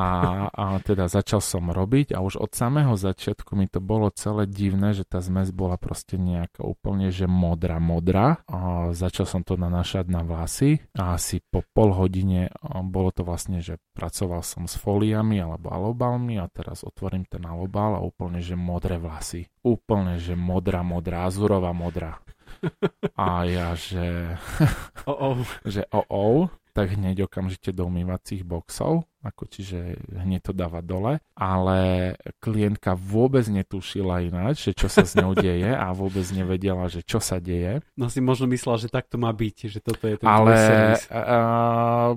a teda začal som robiť a už od samého začiatku mi to bolo celé divné, že tá zmes bola proste nejaká úplne, že modrá, modrá. A začal som to nanášať na vlasy a asi po pol hodine bolo to vlastne, že pracoval som s foliami alebo alobalmi a teraz otvorím ten alobal a úplne, že modré vlasy. Úplne, že modrá, modrá, azurová, modrá. A ja, že... O-o. Že o-o, tak hneď okamžite do umývacích boxov. Ako čiže hneď to dáva dole, ale klientka vôbec netušila ináč, že čo sa s ňou deje a vôbec nevedela, že čo sa deje. No si možno myslela, že tak to má byť, že toto je ten ale, servis. Ale uh,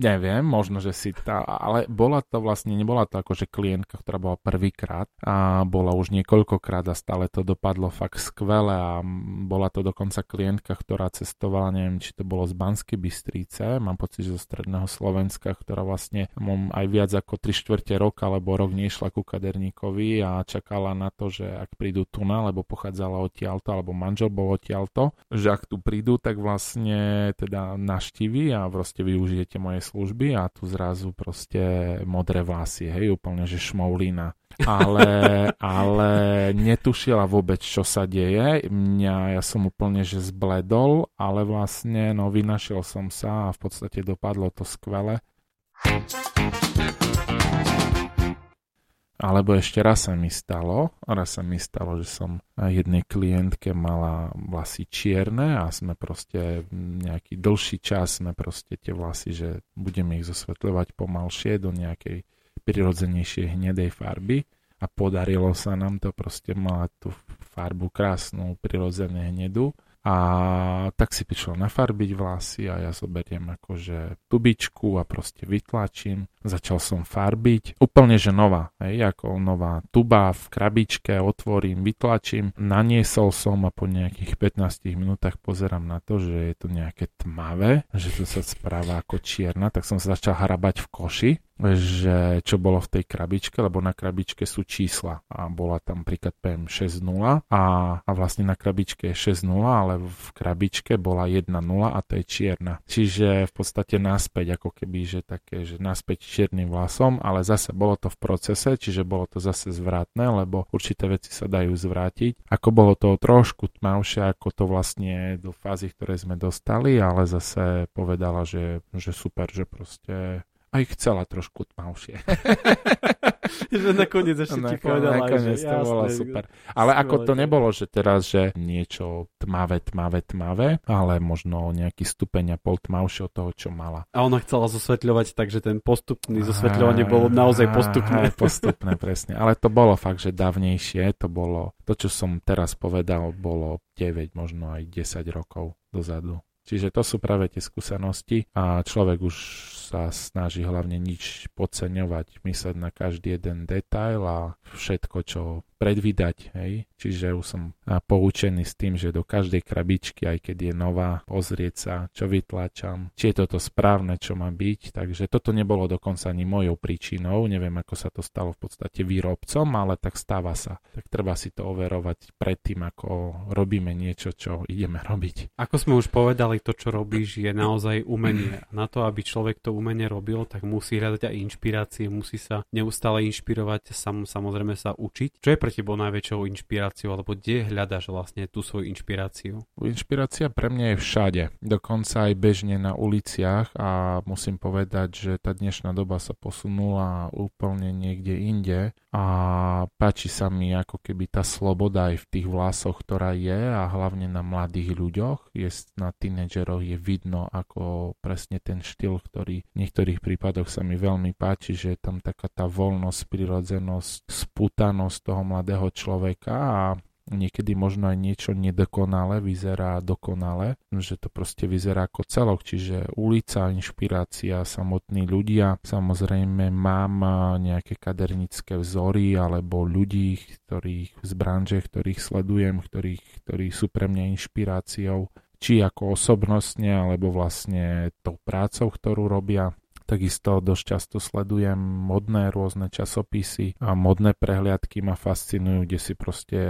neviem, možno, že si tá, ale bola to vlastne, nebola to akože klientka, ktorá bola prvýkrát a bola už niekoľkokrát a stále to dopadlo fakt skvele a bola to dokonca klientka, ktorá cestovala, neviem, či to bolo z Banskej Bystrice, mám pocit, že zo stredného Slovenska, ktorá vlastne mom aj viac ako tri štvrte roka alebo rok nešla ku kaderníkovi a čakala na to, že ak prídu tu na, lebo pochádzala odtiaľto, alebo manžel bol odtiaľto, že ak tu prídu, tak vlastne teda navštívi a proste využijete moje služby a tu zrazu proste modré vlasy, hej, úplne, že šmoulina. Ale, ale netušila vôbec, čo sa deje. Mňa, ja som úplne, že zbledol, ale vlastne, no, vynašiel som sa a v podstate dopadlo to skvele. Alebo ešte raz sa mi stalo, raz sa mi stalo, že som jednej klientke mala vlasy čierne a sme proste nejaký dlhší čas sme proste tie vlasy, že budeme ich zosvetľovať pomalšie do nejakej prirodzenejšej hnedej farby a podarilo sa nám to, proste mala tú farbu krásnu, prirodzene hnedu. A tak si prišiel nafarbiť vlasy a ja zoberiem akože tubičku a proste vytlačím. Začal som farbiť. Úplne, že nová. Hej, ako nová tuba v krabičke, otvorím, vytlačím. Naniesol som a po nejakých pätnástich minútach pozerám na to, že je to nejaké tmavé, že to sa správa ako čierna, tak som sa začal hrabať v koši. že čo bolo v tej krabičke, lebo na krabičke sú čísla a bola tam príklad pé em šesť nula a, a vlastne na krabičke je šesť nula, ale v krabičke bola jedna nula a to je čierna. Čiže v podstate naspäť, ako keby, že také, že naspäť čiernym vlasom, ale zase bolo to v procese, čiže bolo to zase zvratné, lebo určité veci sa dajú zvrátiť. Ako bolo to trošku tmavšie, ako to vlastne do fázy, ktoré sme dostali, ale zase povedala, že, že super, že proste aj chcela trošku tmavšie. Že nakoniec ešte ti povedala, že jasné. To bolo super. Ale ako to nebolo, že teraz, že niečo tmavé, tmavé, tmavé, ale možno nejaký stupeň a pol tmavšie od toho, čo mala. A ona chcela zosvetľovať, takže ten postupný zosvetľovanie bolo naozaj postupné. Postupné, presne. Ale to bolo fakt, že dávnejšie. To bolo, to, čo som teraz povedal, bolo deväť, možno aj desať rokov dozadu. Čiže to sú práve tie skúsenosti a človek už sa snaží hlavne nič podceňovať, mysleť na každý jeden detail a všetko, čo predvídať. Hej. Čiže už som poučený s tým, že do každej krabičky, aj keď je nová, pozrieť sa, čo vytlačam, či je toto správne, čo má byť. Takže toto nebolo dokonca ani mojou príčinou. Neviem, ako sa to stalo v podstate výrobcom, ale tak stáva sa. Tak treba si to overovať predtým, ako robíme niečo, čo ideme robiť. Ako sme už povedali, to, čo robíš, je naozaj umenie. Na to, aby človek to umenie robil, tak musí hľadať aj inšpirácie, musí sa neustále inšpirovať, sam, samozrejme sa učiť. Čo je pre teba najväčšou inšpiráciou, alebo kde hľadaš vlastne tú svoju inšpiráciu? Inšpirácia pre mňa je všade. Dokonca aj bežne na uliciach a musím povedať, že tá dnešná doba sa posunula úplne niekde inde a páči sa mi ako keby tá sloboda aj v tých vlasoch, ktorá je a hlavne na mladých ľuďoch. Je na tínedžeroch je vidno, ako presne ten štýl, ktorý v niektorých prípadoch sa mi veľmi páči, že je tam taká tá voľnosť, prirodzenosť, spútanosť toho mladého človeka a niekedy možno aj niečo nedokonale vyzerá dokonale, že to proste vyzerá ako celok, čiže ulica, inšpirácia, samotní ľudia. Samozrejme mám nejaké kadernícke vzory alebo ľudí, ktorých z branže, ktorých sledujem, ktorých, ktorí sú pre mňa inšpiráciou, či ako osobnostne, alebo vlastne tou prácou, ktorú robia. Takisto dosť často sledujem modné rôzne časopisy a modné prehliadky ma fascinujú, kde si proste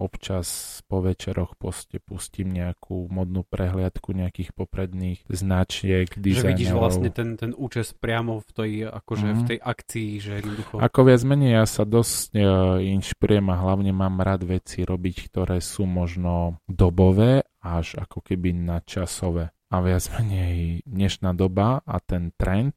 občas po večeroch proste pustím nejakú modnú prehliadku nejakých popredných značiek, dizajnerov. Že vidíš vlastne ten, ten účes priamo v tej, akože mm. v tej akcii, že jednoducho. Ako viac menej, ja sa dosť inšpirujem a hlavne mám rád veci robiť, ktoré sú možno dobové až ako keby nadčasové. A viac menej dnešná doba a ten trend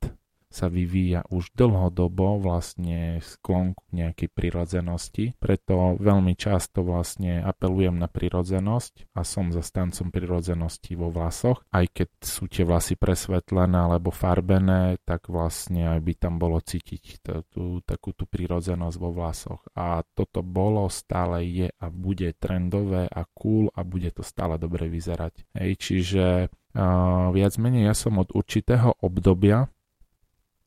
sa vyvíja už dlhodobo vlastne sklonku nejakej prirodzenosti. Preto veľmi často vlastne apelujem na prirodzenosť a som zastancom prirodzenosti vo vlasoch. Aj keď sú tie vlasy presvetlené alebo farbené, tak vlastne aj by tam bolo cítiť takú tú prirodzenosť vo vlasoch. A toto bolo, stále je a bude trendové a cool a bude to stále dobre vyzerať. Hej, čiže uh, viac menej ja som od určitého obdobia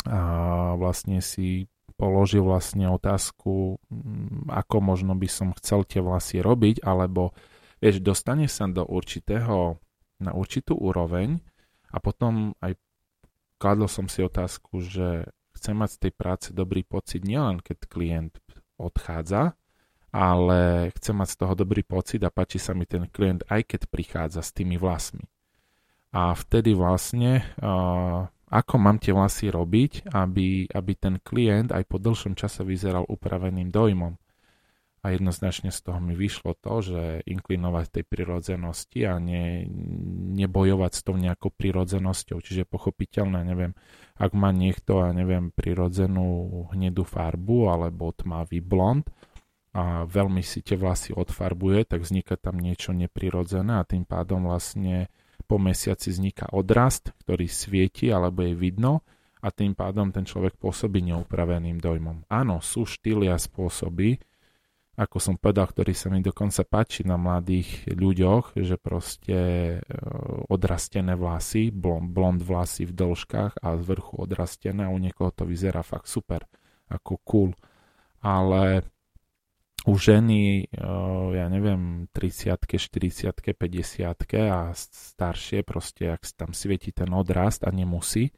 a vlastne si položil vlastne otázku, ako možno by som chcel tie vlasy robiť, alebo vieš, dostane sa do určitého, na určitú úroveň a potom aj kladol som si otázku, že chcem mať z tej práce dobrý pocit, nielen keď klient odchádza, ale chcem mať z toho dobrý pocit a páči sa mi ten klient, aj keď prichádza s tými vlasmi. A vtedy vlastne uh, ako mám tie vlasy robiť, aby, aby ten klient aj po dlhšom čase vyzeral upraveným dojmom. A jednoznačne z toho mi vyšlo to, že inklinovať tej prirodzenosti a ne, nebojovať s tou nejakou prirodzenosťou. Čiže pochopiteľné, neviem, ak má niekto, ja neviem, prirodzenú hnedú farbu alebo tmavý blond a veľmi si tie vlasy odfarbuje, tak vzniká tam niečo neprirodzené a tým pádom vlastne po mesiaci vzniká odrast, ktorý svieti alebo je vidno a tým pádom ten človek pôsobí neupraveným dojmom. Áno, sú štýly a spôsoby, ako som povedal, ktorý sa mi dokonca páči na mladých ľuďoch, že proste odrastené vlasy, blond, blond vlasy v dĺžkach a z vrchu odrastené a u niekoho to vyzerá fakt super, ako cool. Ale u ženy, ja neviem, tridsiatke, štyridsiatke, päťdesiatke a staršie, proste ak tam svieti ten odrast a nemusí,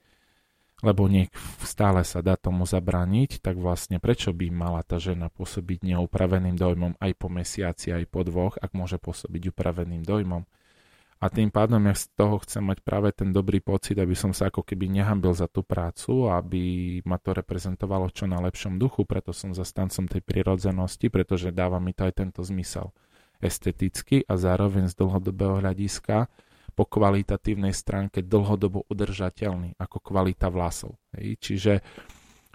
lebo niek stále sa dá tomu zabrániť, tak vlastne prečo by mala tá žena pôsobiť neupraveným dojmom aj po mesiaci, aj po dvoch, ak môže pôsobiť upraveným dojmom. A tým pádom ja z toho chcem mať práve ten dobrý pocit, aby som sa ako keby nehanbil za tú prácu, aby ma to reprezentovalo čo na lepšom duchu, preto som zastancom tej prirodzenosti, pretože dáva mi to aj tento zmysel esteticky a zároveň z dlhodobého hľadiska po kvalitatívnej stránke dlhodobo udržateľný ako kvalita vlasov. Hej. Čiže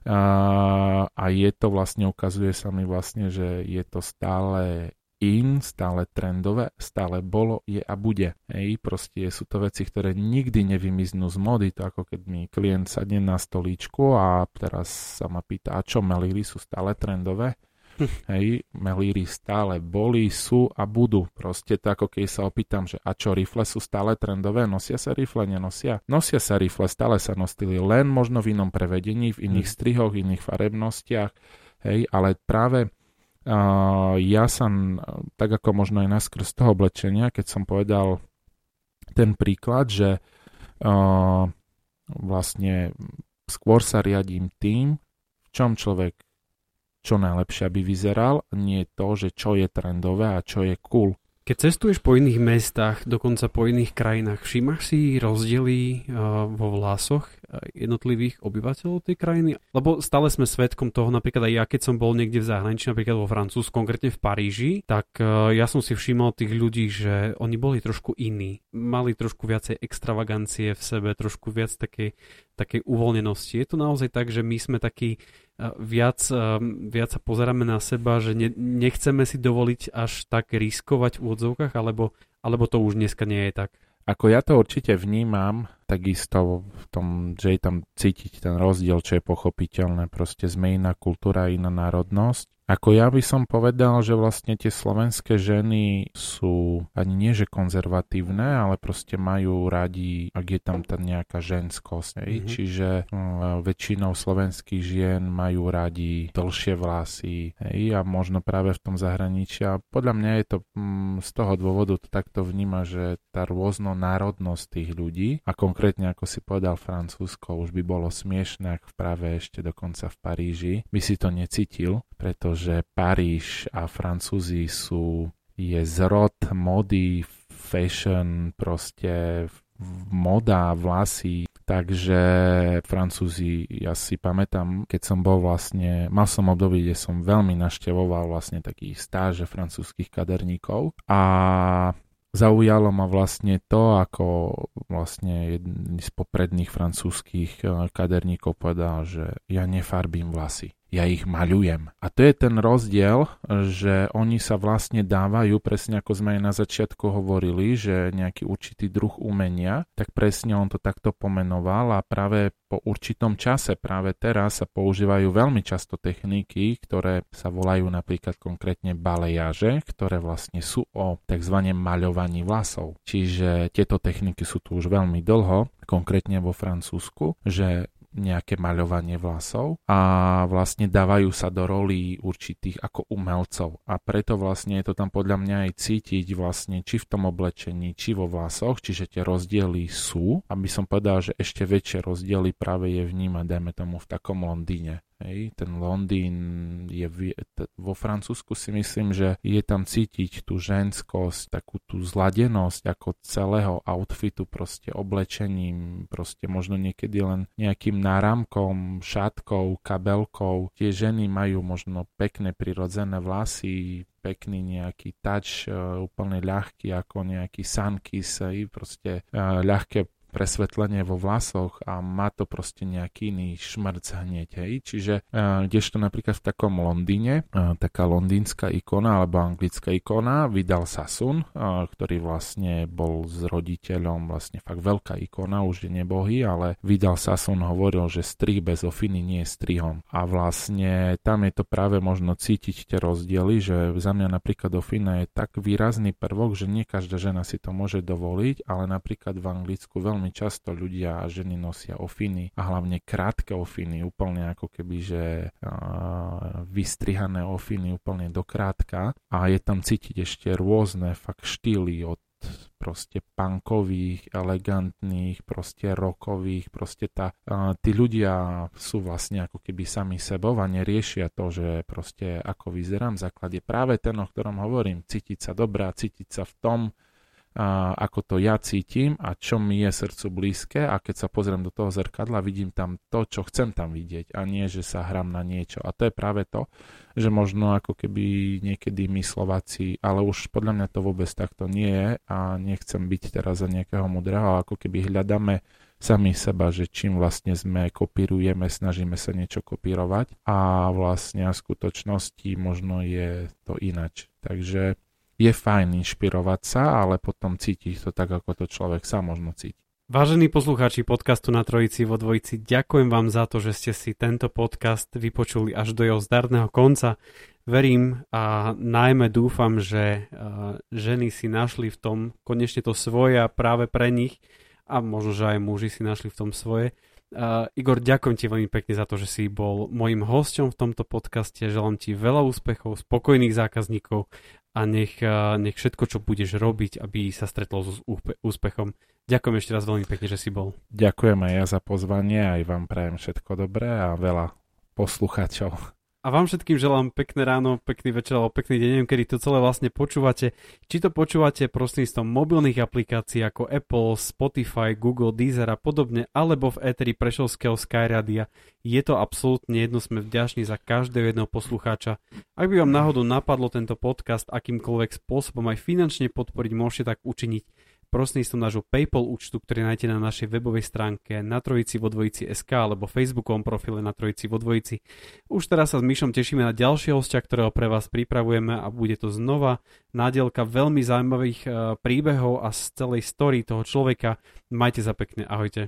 a, a je to vlastne, ukazuje sa mi vlastne, že je to stále in, stále trendové, stále bolo, je a bude. Hej. Proste sú to veci, ktoré nikdy nevymiznú z mody, to ako keď mi klient sadne na stolíčku a teraz sa ma pýta, a čo, melíry sú stále trendové? Hej, melíry stále boli, sú a budú. Proste to ako keď sa opýtam, že a čo, rifle sú stále trendové? Nosia sa rifle, nenosia? Nosia sa rifle, stále sa nosili, len možno v inom prevedení, v iných strihoch, v iných farebnostiach. Hej, ale práve uh, ja sa, tak ako možno aj naskrz toho oblečenia, keď som povedal ten príklad, že uh, vlastne skôr sa riadím tým, v čom človek čo najlepšie by vyzeral, nie to, že čo je trendové a čo je cool. Keď cestuješ po iných mestách, dokonca po iných krajinách, všimáš si rozdiely vo vlasoch jednotlivých obyvateľov tej krajiny? Lebo stále sme svedkom toho, napríklad aj ja, keď som bol niekde v zahraničí, napríklad vo Francúzsku, konkrétne v Paríži, tak ja som si všímal tých ľudí, že oni boli trošku iní. Mali trošku viacej extravagancie v sebe, trošku viac takej, takej uvoľnenosti. Je to naozaj tak, že my sme takí Viac, viac sa pozeráme na seba, že ne, nechceme si dovoliť až tak riskovať v odzovkách, alebo, alebo to už dneska nie je tak? Ako ja to určite vnímam, takisto v tom, že je tam cítiť ten rozdiel, čo je pochopiteľné, proste sme iná kultúra, iná národnosť. Ako ja by som povedal, že vlastne tie slovenské ženy sú ani nie, že konzervatívne, ale proste majú radi, ak je tam tá nejaká ženskosť. Mm-hmm. Čiže no, väčšinou slovenských žien majú radi dlhšie vlasy, hej, a možno práve v tom zahraničí. A podľa mňa je to mm, z toho dôvodu, to takto vníma, že tá rôznonárodnosť tých ľudí, a konkrétne, ako si povedal, Francúzsko, už by bolo smiešné, ak práve ešte dokonca v Paríži by si to necítil, pretože Paríž a Francúzi sú, je zrod mody, fashion, proste moda, vlasy. Takže Francúzi, ja si pamätám, keď som bol vlastne, mal som obdobie, kde som veľmi navštevoval vlastne takých stáže francúzskych kaderníkov a zaujalo ma vlastne to, ako vlastne jeden z popredných francúzskych kaderníkov povedal, že ja nefarbím vlasy, ja ich maľujem. A to je ten rozdiel, že oni sa vlastne dávajú, presne ako sme aj na začiatku hovorili, že nejaký určitý druh umenia, tak presne on to takto pomenoval a práve po určitom čase, práve teraz sa používajú veľmi často techniky, ktoré sa volajú napríklad konkrétne balejáže, ktoré vlastne sú o tzv. Maľovaní vlasov. Čiže tieto techniky sú tu už veľmi dlho, konkrétne vo Francúzsku, že nejaké maľovanie vlasov a vlastne dávajú sa do rolí určitých ako umelcov. A preto vlastne je to tam podľa mňa aj cítiť vlastne či v tom oblečení, či vo vlasoch, čiže tie rozdiely sú. Aby som povedal, že ešte väčšie rozdiely práve je vnímať, dajme tomu, v takom Londýne. Hej, ten Londýn je vo Francúzsku, si myslím, že je tam cítiť tú ženskosť, takú tú zladenosť ako celého outfitu, proste oblečením, proste možno niekedy len nejakým náramkom, šátkou, kabelkou. Tie ženy majú možno pekné prirodzené vlasy, pekný nejaký touch, úplne ľahký ako nejaký sunkiss, proste ľahké presvetlenie vo vlasoch a má to proste nejaký iný šmrc hneď. Hej. Čiže uh, kdežto napríklad v takom Londýne, uh, taká londýnska ikona alebo anglická ikona, Vidal Sassoon, uh, ktorý vlastne bol s roditeľom vlastne fakt veľká ikona, už je nebohý, ale Vidal Sassoon hovoril, že strih bez ofiny nie je strihom. A vlastne tam je to práve možno cítiť tie rozdiely, že za mňa napríklad ofina je tak výrazný prvok, že nie každá žena si to môže dovoliť, ale napríklad v Anglicku veľmi Veľmi často ľudia a ženy nosia ofiny a hlavne krátke ofiny, úplne ako keby, že uh, vystrihané ofiny úplne do krátka a je tam cítiť ešte rôzne fakt štýly od proste punkových, elegantných, proste rockových, proste tá, uh, tí ľudia sú vlastne ako keby sami sebou a neriešia to, že proste ako vyzerám v základe práve ten, o ktorom hovorím, cítiť sa dobrá, cítiť sa v tom, uh, ako to ja cítim a čo mi je srdcu blízke, a keď sa pozriem do toho zrkadla, vidím tam to, čo chcem tam vidieť, a nie, že sa hram na niečo. A to je práve to, že možno ako keby niekedy my Slováci, ale už podľa mňa to vôbec takto nie je a nechcem byť teraz za nejakého mudrého, ale ako keby hľadáme sami seba, že čím vlastne sme, kopírujeme, snažíme sa niečo kopírovať, a vlastne v skutočnosti možno je to inač. Takže je fajn inšpirovať sa, ale potom cítiť to tak, ako to človek sám možno cíti. Vážení poslucháči podcastu Na trojici vo dvojici, ďakujem vám za to, že ste si tento podcast vypočuli až do jeho zdarného konca. Verím a najmä dúfam, že ženy si našli v tom konečne to svoje a práve pre nich, a možno, že aj muži si našli v tom svoje. Uh, Igor, ďakujem ti veľmi pekne za to, že si bol mojím hosťom v tomto podcaste. Želám ti veľa úspechov, spokojných zákazníkov a nech, nech všetko, čo budeš robiť, aby sa stretlo s úspechom. Ďakujem ešte raz veľmi pekne, že si bol. Ďakujem aj ja za pozvanie, aj vám prajem všetko dobré a veľa poslucháčov. A vám všetkým želám pekné ráno, pekný večer alebo pekný deň, neviem, kedy to celé vlastne počúvate. Či to počúvate prostredníctvom mobilných aplikácií ako Apple, Spotify, Google, Deezer a podobne, alebo v éteri prešovského Skyradia. Je to absolútne jedno, sme vďační za každého jedného poslucháča. Ak by vám náhodou napadlo tento podcast akýmkoľvek spôsobom aj finančne podporiť, môžete tak učiniť prostredníctvom nášho PayPal účtu, ktorý nájdete na našej webovej stránke na trojicivodvojici bodka es ká alebo facebookovom profile na trojicivodvojici. Už teraz sa s Mišom tešíme na ďalšieho hostia, ktorého pre vás pripravujeme, a bude to znova nádielka veľmi zaujímavých príbehov a z celej story toho človeka. Majte sa pekne, ahojte.